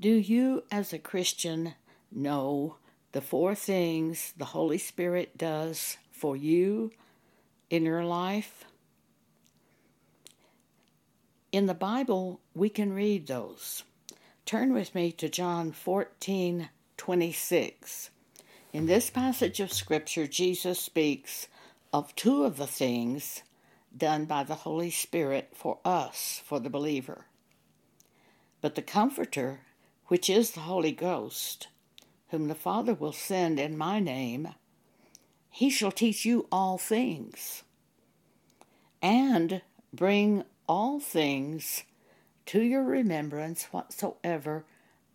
Do you, as a Christian, know the four things the Holy Spirit does for you in your life? In the Bible, we can read those. Turn with me to John 14:26. In this passage of Scripture, Jesus speaks of two of the things done by the Holy Spirit for us, for the believer. But the Comforter, which is the Holy Ghost, whom the Father will send in my name, he shall teach you all things, and bring all things to your remembrance whatsoever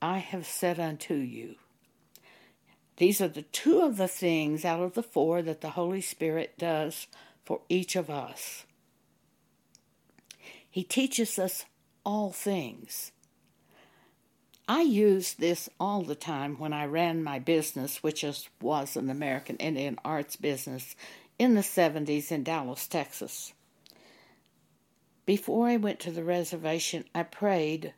I have said unto you. These are the two of the things out of the four that the Holy Spirit does for each of us. He teaches us all things. I used this all the time when I ran my business, which was an American Indian arts business, in the 70s in Dallas, Texas. Before I went to the reservation, I prayed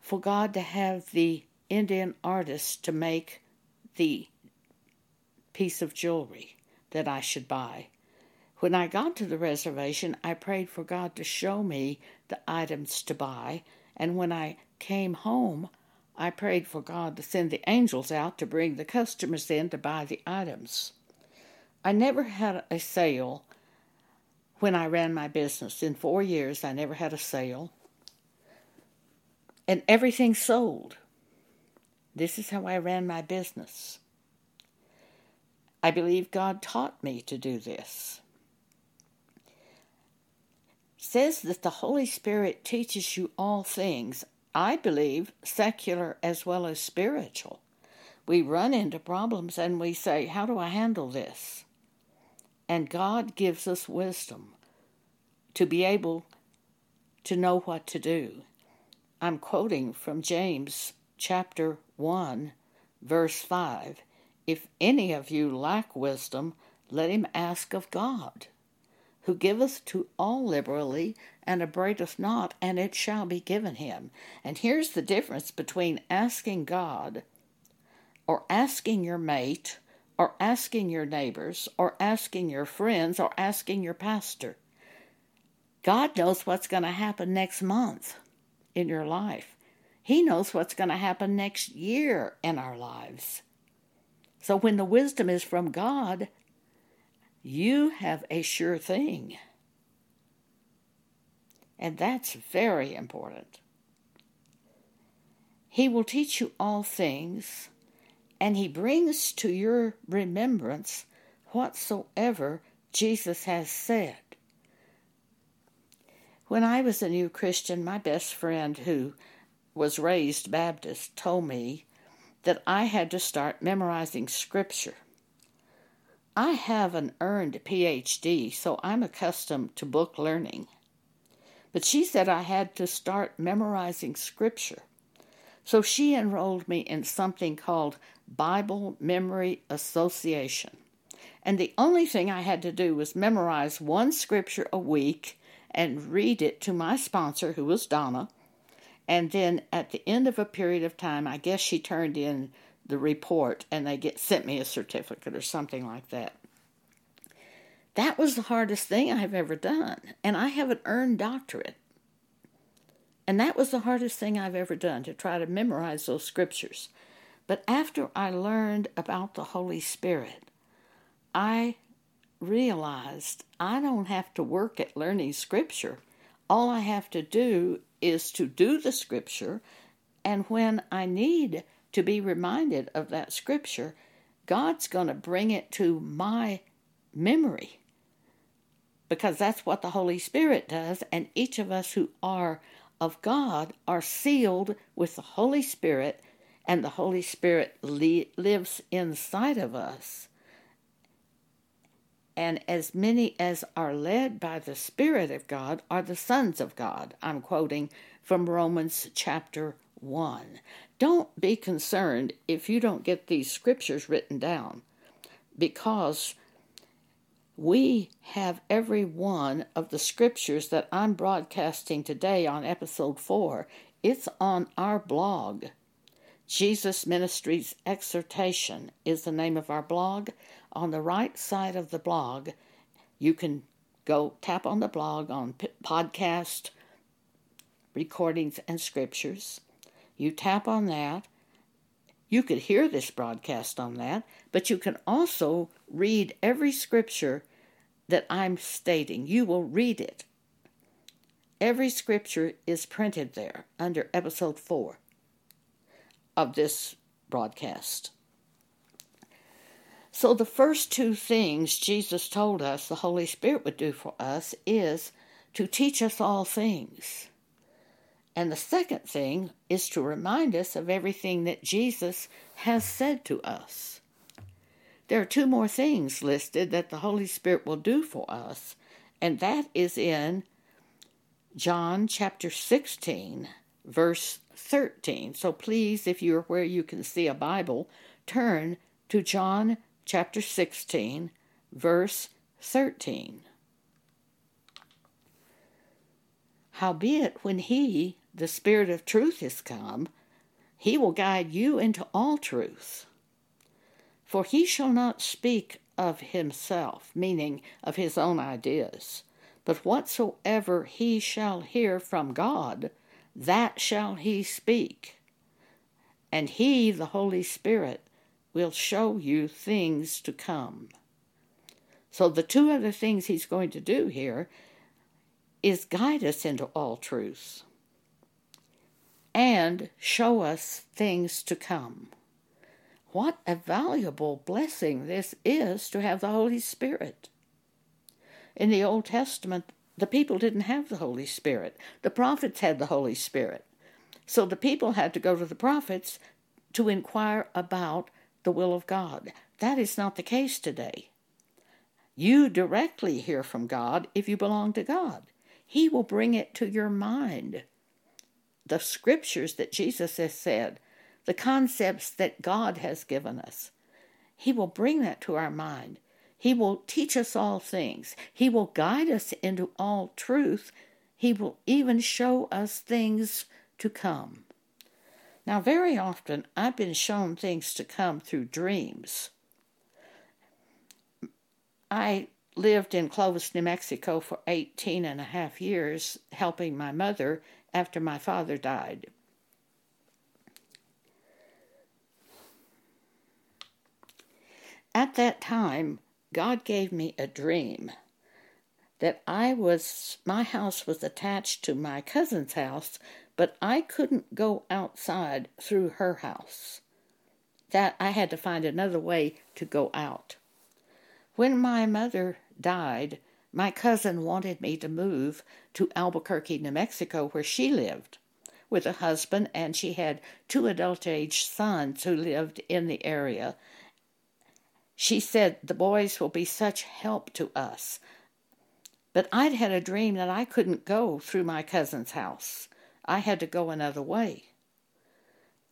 for God to have the Indian artist to make the piece of jewelry that I should buy. When I got to the reservation, I prayed for God to show me the items to buy, and when I came home, I prayed for God to send the angels out to bring the customers in to buy the items. I never had a sale when I ran my business. In 4 years, I never had a sale, and everything sold. This is how I ran my business. I believe God taught me to do this. It says that the Holy Spirit teaches you all things. I believe secular as well as spiritual. We run into problems and we say, how do I handle this? And God gives us wisdom to be able to know what to do. I'm quoting from James chapter 1, verse 5. If any of you lack wisdom, let him ask of God, who giveth to all liberally, and abradeth not, and it shall be given him. And here's the difference between asking God, or asking your mate, or asking your neighbors, or asking your friends, or asking your pastor. God knows what's going to happen next month in your life. He knows what's going to happen next year in our lives. So when the wisdom is from God, you have a sure thing. And that's very important. He will teach you all things, and he brings to your remembrance whatsoever Jesus has said. When I was a new Christian, my best friend, who was raised Baptist, told me that I had to start memorizing Scripture. I have an earned PhD, so I'm accustomed to book learning. But she said I had to start memorizing Scripture. So she enrolled me in something called Bible Memory Association. And the only thing I had to do was memorize one Scripture a week and read it to my sponsor, who was Donna. And then at the end of a period of time, I guess she turned in the report and they sent me a certificate or something like that. That was the hardest thing I have ever done. And I have an earned doctorate. And that was the hardest thing I've ever done, to try to memorize those scriptures. But after I learned about the Holy Spirit, I realized I don't have to work at learning Scripture. All I have to do is to do the Scripture, and when I need to be reminded of that Scripture, God's going to bring it to my memory, because that's what the Holy Spirit does, and each of us who are of God are sealed with the Holy Spirit, and the Holy Spirit lives inside of us. And as many as are led by the Spirit of God are the sons of God. I'm quoting from Romans chapter 1. Don't be concerned if you don't get these scriptures written down, because we have every one of the scriptures that I'm broadcasting today on episode 4 It's on our blog. Jesus Ministries Exhortation is the name of our blog. On the right side of the blog, you can go tap on the blog on podcast, recordings, and scriptures. You tap on that. You could hear this broadcast on that, but you can also read every scripture that I'm stating. You will read it. Every scripture is printed there under episode 4 of this broadcast. So the first two things Jesus told us the Holy Spirit would do for us is to teach us all things. And the second thing is to remind us of everything that Jesus has said to us. There are two more things listed that the Holy Spirit will do for us, and that is in John chapter 16, verse 13. So please, if you're where you can see a Bible, turn to John chapter 16, verse 13. Howbeit, when he, the Spirit of truth, is come, he will guide you into all truth. For he shall not speak of himself, meaning of his own ideas, but whatsoever he shall hear from God, that shall he speak. And he, the Holy Spirit, will show you things to come. So the two other things he's going to do here is guide us into all truth and show us things to come. What a valuable blessing this is to have the Holy Spirit. In the Old Testament, the people didn't have the Holy Spirit. The prophets had the Holy Spirit. So the people had to go to the prophets to inquire about the will of God. That is not the case today. You directly hear from God if you belong to God. He will bring it to your mind. The scriptures that Jesus has said, the concepts that God has given us, he will bring that to our mind. He will teach us all things. He will guide us into all truth. He will even show us things to come. Now, very often, I've been shown things to come through dreams. I lived in Clovis, New Mexico for 18 and a half years, helping my mother after my father died. At that time, God gave me a dream that my house was attached to my cousin's house, but I couldn't go outside through her house. That I had to find another way to go out. When my mother died, my cousin wanted me to move to Albuquerque, New Mexico, where she lived with a husband, and she had two adult-age sons who lived in the area. She said, the boys will be such help to us. But I'd had a dream that I couldn't go through my cousin's house. I had to go another way.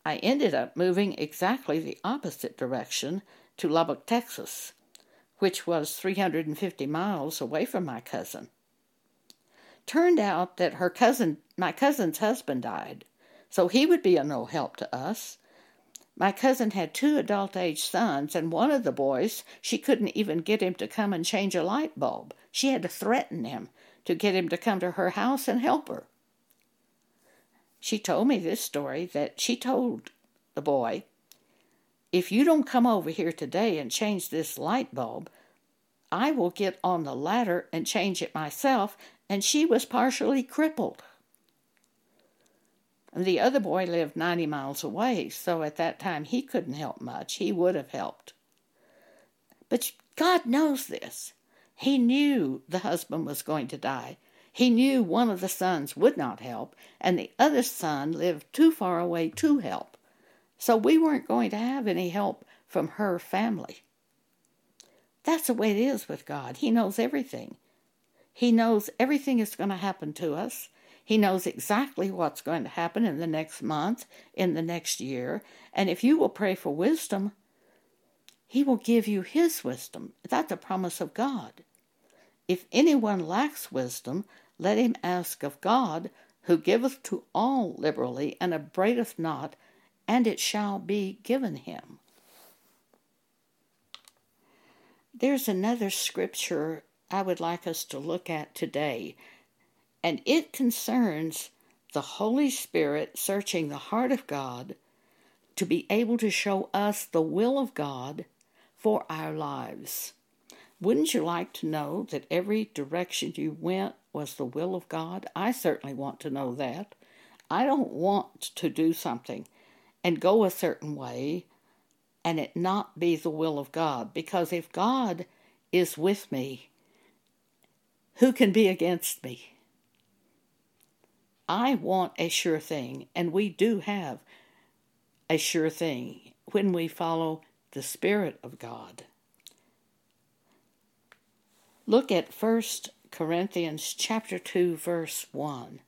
I ended up moving exactly the opposite direction to Lubbock, Texas, which was 350 miles away from my cousin. Turned out that my cousin's husband died, so he would be of no help to us. My cousin had two adult-age sons, and one of the boys, she couldn't even get him to come and change a light bulb. She had to threaten him to get him to come to her house and help her. She told me this story, that she told the boy, if you don't come over here today and change this light bulb, I will get on the ladder and change it myself, and she was partially crippled. And the other boy lived 90 miles away, so at that time he couldn't help much. He would have helped. But God knows this. He knew the husband was going to die. He knew one of the sons would not help, and the other son lived too far away to help. So we weren't going to have any help from her family. That's the way it is with God. He knows everything. He knows everything is going to happen to us. He knows exactly what's going to happen in the next month, in the next year. And if you will pray for wisdom, he will give you his wisdom. That's a promise of God. If anyone lacks wisdom, let him ask of God, who giveth to all liberally, and upbraideth not, and it shall be given him. There's another scripture I would like us to look at today, and it concerns the Holy Spirit searching the heart of God to be able to show us the will of God for our lives. Wouldn't you like to know that every direction you went was the will of God? I certainly want to know that. I don't want to do something and go a certain way and it not be the will of God. Because if God is with me, who can be against me? I want a sure thing, and we do have a sure thing when we follow the Spirit of God. Look at 1 Corinthians chapter 2, verse 1.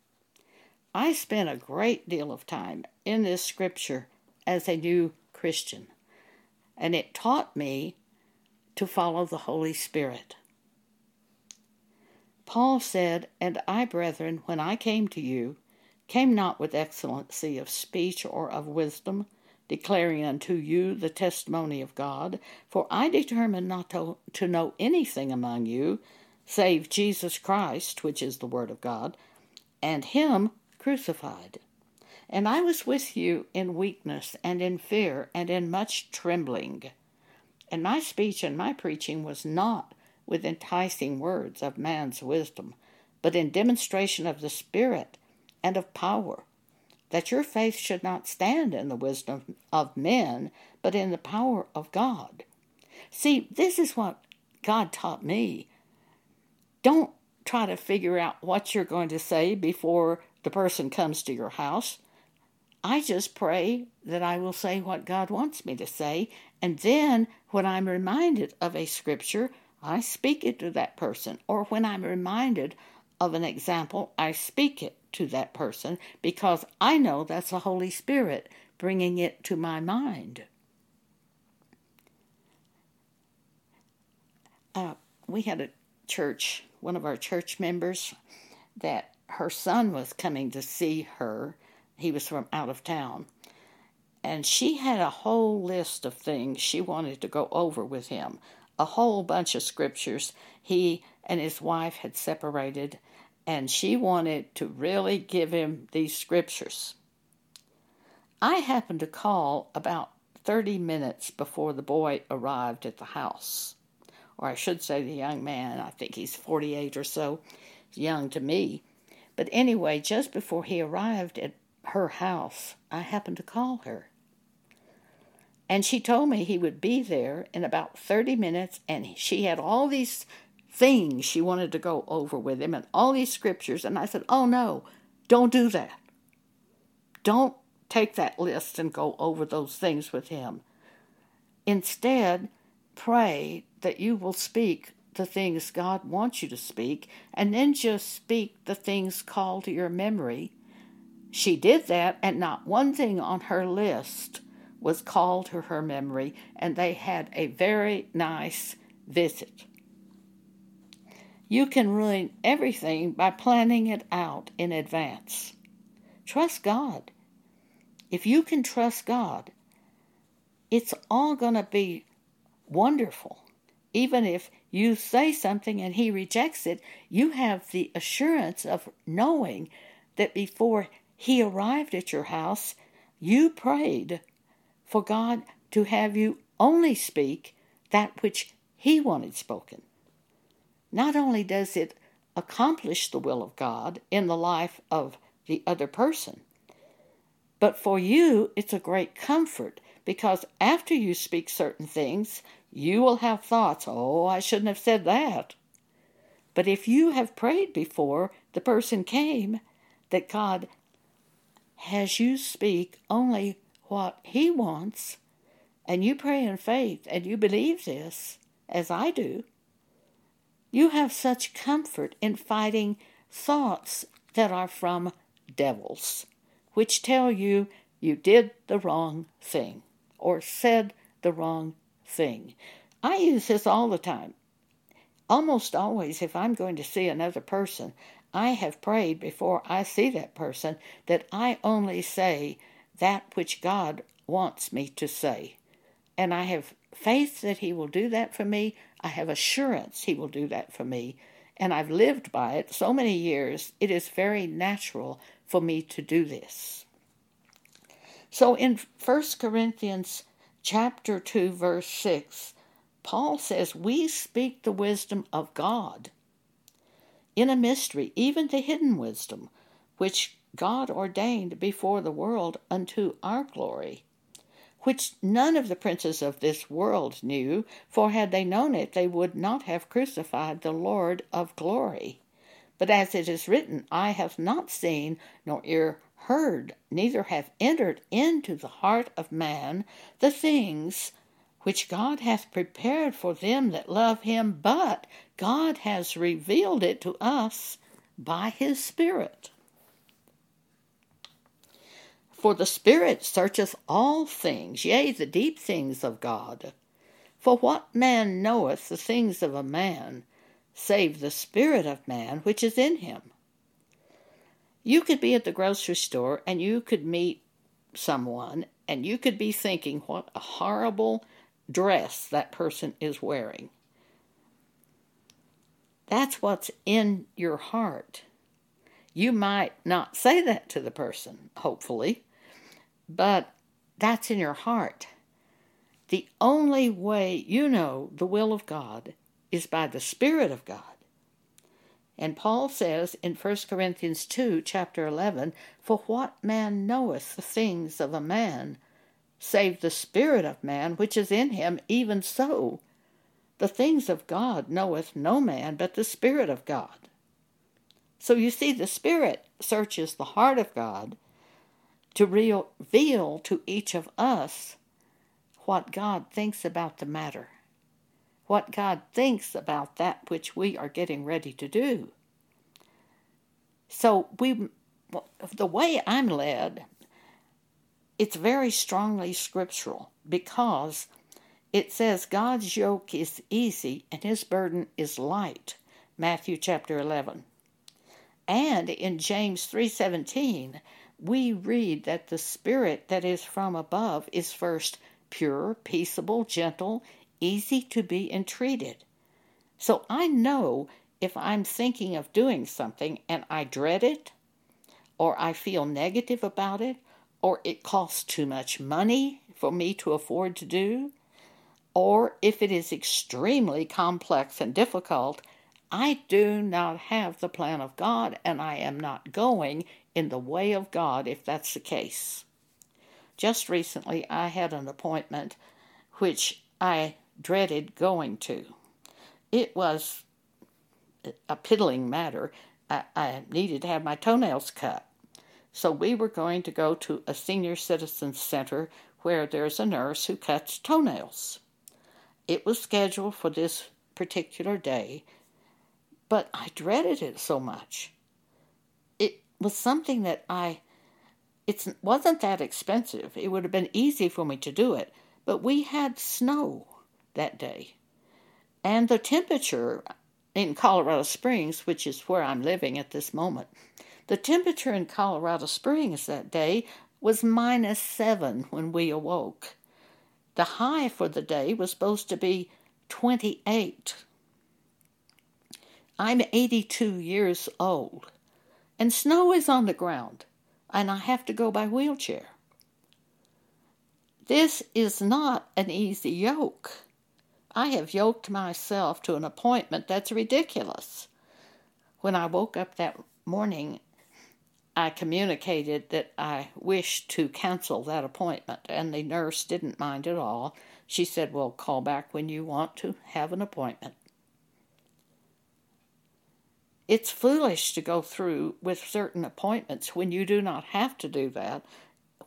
I spent a great deal of time in this scripture as a new Christian, and it taught me to follow the Holy Spirit. Paul said, And I, brethren, when I came to you, came not with excellency of speech or of wisdom, declaring unto you the testimony of God. For I determined not to know anything among you, save Jesus Christ, which is the Word of God, and Him crucified. And I was with you in weakness, and in fear, and in much trembling. And my speech and my preaching was not with enticing words of man's wisdom, but in demonstration of the Spirit and of power, that your faith should not stand in the wisdom of men, but in the power of God. See, this is what God taught me. Don't try to figure out what you're going to say before the person comes to your house. I just pray that I will say what God wants me to say, and then when I'm reminded of a scripture, I speak it to that person, or when I'm reminded of an example, I speak it to that person, because I know that's the Holy Spirit bringing it to my mind. We had a church, one of our church members, that her son was coming to see her. He was from out of town. And she had a whole list of things she wanted to go over with him. A whole bunch of scriptures. He and his wife had separated, and she wanted to really give him these scriptures. I happened to call about 30 minutes before the boy arrived at the house. Or I should say the young man. I think he's 48 or so. Young to me. But anyway, just before he arrived at her house, I happened to call her. And she told me he would be there in about 30 minutes, and she had all these things she wanted to go over with him and all these scriptures. And I said, oh no, don't do that. Don't take that list and go over those things with him. Instead, pray that you will speak the things God wants you to speak, and then just speak the things called to your memory. She did that, and not one thing on her list was called to her memory, and they had a very nice visit. You can ruin everything by planning it out in advance. Trust God. If you can trust God, it's all going to be wonderful. Even if you say something and He rejects it, you have the assurance of knowing that before He arrived at your house, you prayed for God to have you only speak that which He wanted spoken. Not only does it accomplish the will of God in the life of the other person, but for you it's a great comfort, because after you speak certain things, you will have thoughts, oh, I shouldn't have said that. But if you have prayed before the person came, that God has you speak only what He wants, and you pray in faith, and you believe this, as I do, you have such comfort in fighting thoughts that are from devils, which tell you you did the wrong thing, or said the wrong thing. I use this all the time. Almost always, if I'm going to see another person, I have prayed before I see that person that I only say that which God wants me to say. And I have faith that He will do that for me. I have assurance He will do that for me. And I've lived by it so many years, it is very natural for me to do this. So in 1 Corinthians chapter 2, verse 6, Paul says, we speak the wisdom of God in a mystery, even the hidden wisdom, which God ordained before the world unto our glory, which none of the princes of this world knew, for had they known it, they would not have crucified the Lord of glory. But as it is written, I have not seen, nor ear heard, neither have entered into the heart of man the things which God hath prepared for them that love Him, but God has revealed it to us by His Spirit. For the Spirit searcheth all things, yea, the deep things of God. For what man knoweth the things of a man, save the spirit of man which is in him? You could be at the grocery store, and you could meet someone, and you could be thinking, what a horrible dress that person is wearing. That's what's in your heart. You might not say that to the person, hopefully, but that's in your heart. The only way you know the will of God is by the Spirit of God. And Paul says in 1 Corinthians 2, chapter 11, for what man knoweth the things of a man, save the Spirit of man which is in him, even so the things of God knoweth no man but the Spirit of God. So you see, the Spirit searches the heart of God to reveal to each of us what God thinks about the matter, what God thinks about that which we are getting ready to do. So the way I'm led, it's very strongly scriptural, because it says God's yoke is easy and His burden is light, Matthew chapter 11. And in James 3:17, we read that the Spirit that is from above is first pure, peaceable, gentle, easy to be entreated. So I know if I'm thinking of doing something and I dread it, or I feel negative about it, or it costs too much money for me to afford to do, or if it is extremely complex and difficult, I do not have the plan of God, and I am not going in the way of God if that's the case. Just recently, I had an appointment which I dreaded going to. It was a piddling matter. I needed to have my toenails cut. So we were going to go to a senior citizen center where there's a nurse who cuts toenails. It was scheduled for this particular day, but I dreaded it so much. It was something that it wasn't that expensive. It would have been easy for me to do it, but we had snow that day. And the temperature in Colorado Springs, which is where I'm living at this moment, the temperature in Colorado Springs that day was -7 when we awoke. The high for the day was supposed to be 28. I'm 82 years old, and snow is on the ground, and I have to go by wheelchair. This is not an easy yoke. I have yoked myself to an appointment that's ridiculous. When I woke up that morning, I communicated that I wished to cancel that appointment, and the nurse didn't mind at all. She said, well, call back when you want to have an appointment. It's foolish to go through with certain appointments when you do not have to do that,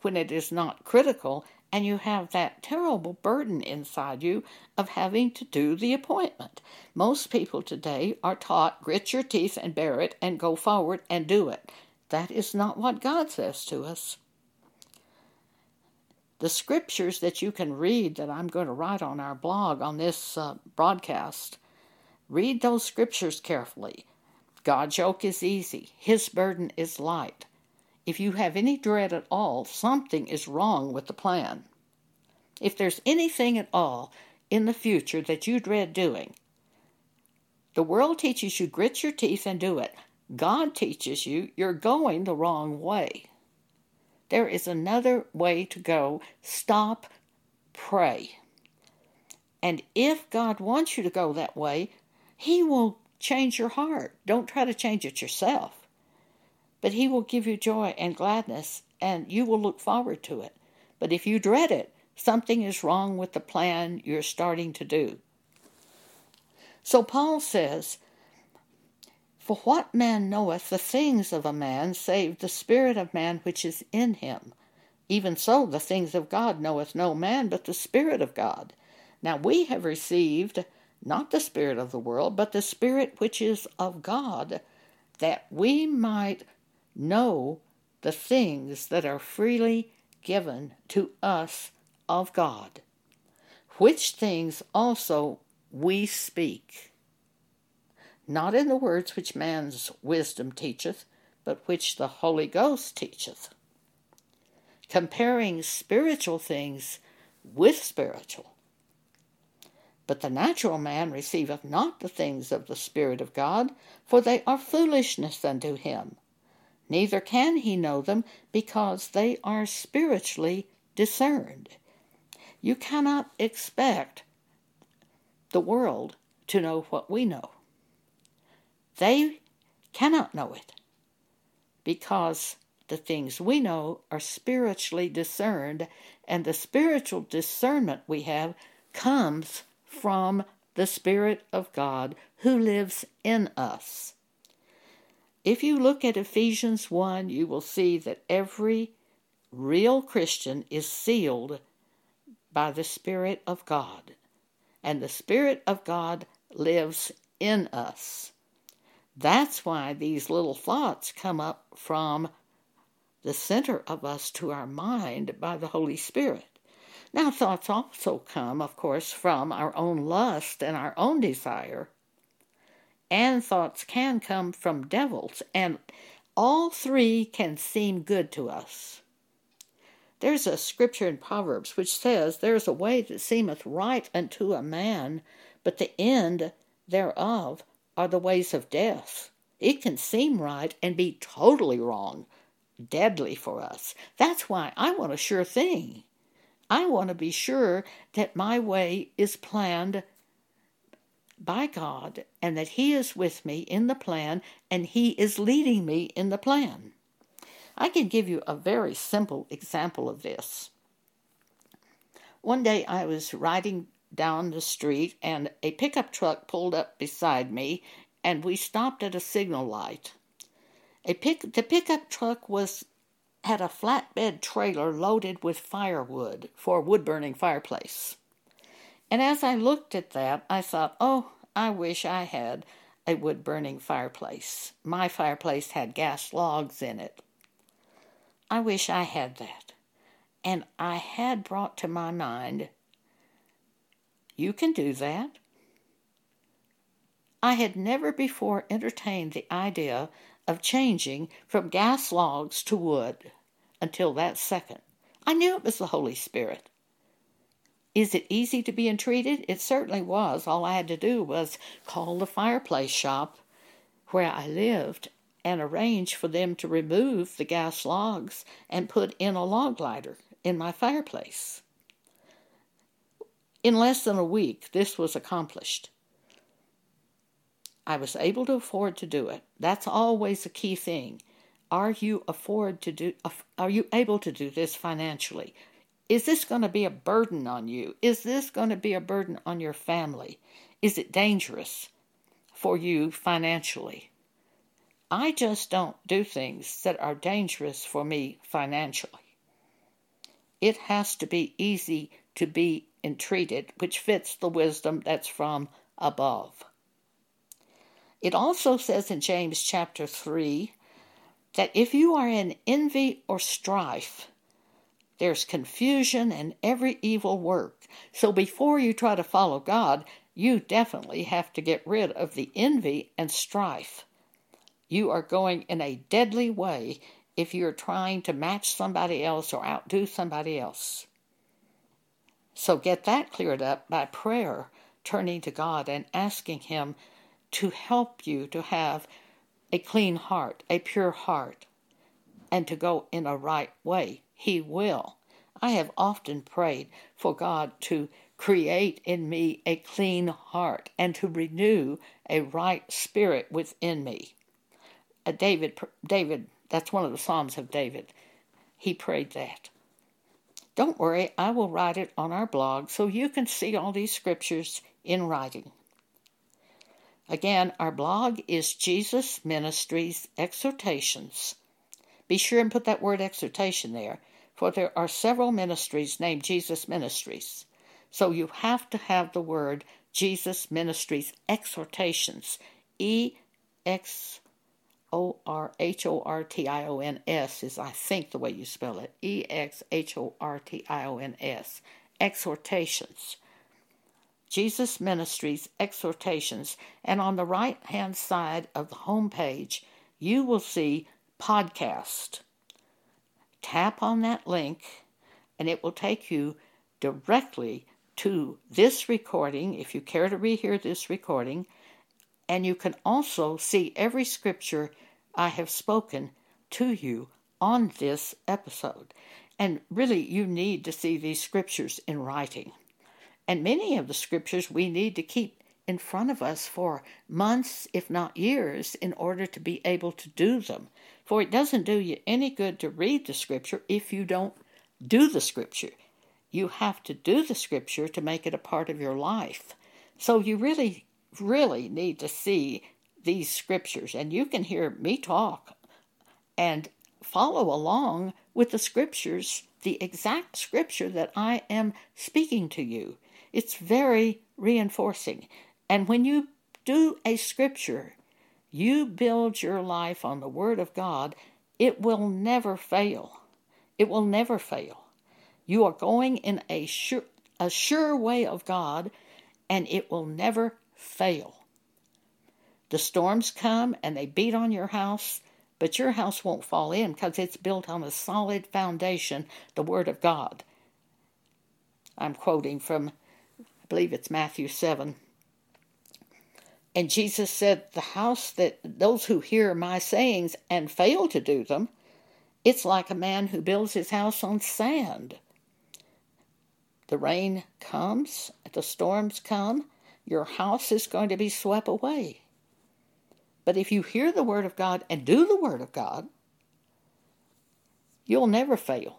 when it is not critical, and you have that terrible burden inside you of having to do the appointment. Most people today are taught, grit your teeth and bear it and go forward and do it. That is not what God says to us. The scriptures that you can read that I'm going to write on our blog on this broadcast, read those scriptures carefully. God's yoke is easy. His burden is light. If you have any dread at all, something is wrong with the plan. If there's anything at all in the future that you dread doing, the world teaches you grit your teeth and do it. God teaches you you're going the wrong way. There is another way to go. Stop, pray. And if God wants you to go that way, He will change your heart. Don't try to change it yourself. But He will give you joy and gladness, and you will look forward to it. But if you dread it, something is wrong with the plan you're starting to do. So Paul says, For what man knoweth the things of a man, save the spirit of man which is in him? Even so, the things of God knoweth no man, but the Spirit of God. Now we have received not the spirit of the world, but the Spirit which is of God, that we might know the things that are freely given to us of God, which things also we speak, not in the words which man's wisdom teacheth, but which the Holy Ghost teacheth, comparing spiritual things with spiritual. But the natural man receiveth not the things of the Spirit of God, for they are foolishness unto him. Neither can he know them, because they are spiritually discerned. You cannot expect the world to know what we know. They cannot know it, because the things we know are spiritually discerned, and the spiritual discernment we have comes from the Spirit of God who lives in us. If you look at Ephesians 1, you will see that every real Christian is sealed by the Spirit of God, and the Spirit of God lives in us. That's why these little thoughts come up from the center of us to our mind by the Holy Spirit. Now, thoughts also come, of course, from our own lust and our own desire. And thoughts can come from devils, and all three can seem good to us. There's a scripture in Proverbs which says, There is a way that seemeth right unto a man, but the end thereof are the ways of death. It can seem right and be totally wrong, deadly for us. That's why I want a sure thing. I want to be sure that my way is planned by God and that He is with me in the plan and He is leading me in the plan. I can give you a very simple example of this. One day I was riding down the street and a pickup truck pulled up beside me and we stopped at a signal light. The pickup truck had a flatbed trailer loaded with firewood for a wood-burning fireplace. And as I looked at that, I thought, oh, I wish I had a wood-burning fireplace. My fireplace had gas logs in it. I wish I had that. And I had brought to my mind, you can do that. I had never before entertained the idea of changing from gas logs to wood until that second. I knew it was the Holy Spirit. Is it easy to be entreated? It certainly was. All I had to do was call the fireplace shop where I lived and arrange for them to remove the gas logs and put in a log lighter in my fireplace. In less than a week, this was accomplished. I was able to afford to do it. That's always a key thing. Are you able to do this financially? Is this going to be a burden on you? Is this going to be a burden on your family? Is it dangerous for you financially? I just don't do things that are dangerous for me financially. It has to be easy to be entreated, which fits the wisdom that's from above. It also says in James chapter 3 that if you are in envy or strife, there's confusion and every evil work. So before you try to follow God, you definitely have to get rid of the envy and strife. You are going in a deadly way if you're trying to match somebody else or outdo somebody else. So get that cleared up by prayer, turning to God and asking Him to help you to have a clean heart, a pure heart, and to go in a right way. He will. I have often prayed for God to create in me a clean heart and to renew a right spirit within me. David, that's one of the Psalms of David. He prayed that. Don't worry, I will write it on our blog so you can see all these scriptures in writing. Again, our blog is Jesus Ministries Exhortations. Be sure and put that word exhortation there, for there are several ministries named Jesus Ministries. So you have to have the word Jesus Ministries Exhortations, E-X-O-R-H-O-R-T-I-O-N-S is, I think, the way you spell it. E-X-H-O-R-T-I-O-N-S. Exhortations. Jesus Ministries Exhortations. And on the right-hand side of the homepage, you will see Podcast. Tap on that link, and it will take you directly to this recording, if you care to rehear this recording. And you can also see every scripture I have spoken to you on this episode. And really, you need to see these scriptures in writing. And many of the scriptures we need to keep in front of us for months, if not years, in order to be able to do them. For it doesn't do you any good to read the scripture if you don't do the scripture. You have to do the scripture to make it a part of your life. So you really need to see these scriptures, and you can hear me talk and follow along with the scriptures, the exact scripture that I am speaking to you. It's very reinforcing. And when you do a scripture, you build your life on the Word of God. It will never fail. It will never fail. You are going in a sure way of God, and it will never fail. The storms come and they beat on your house, but your house won't fall in because it's built on a solid foundation, the Word of God. I'm quoting from, I believe it's Matthew 7. And Jesus said, the house that those who hear my sayings and fail to do them, it's like a man who builds his house on sand. The rain comes, the storms come, your house is going to be swept away. But if you hear the Word of God and do the Word of God, you'll never fail.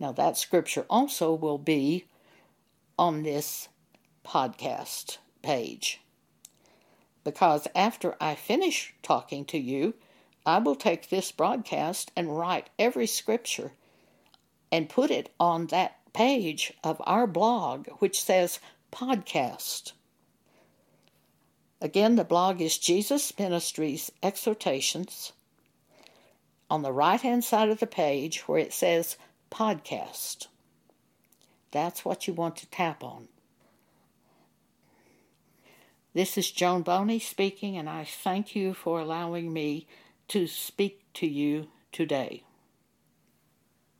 Now, that scripture also will be on this podcast page. Because after I finish talking to you, I will take this broadcast and write every scripture and put it on that page of our blog, which says Podcast. Again, the blog is Jesus Ministries Exhortations. On the right-hand side of the page where it says Podcast, that's what you want to tap on. This is Joan Boney speaking, and I thank you for allowing me to speak to you today.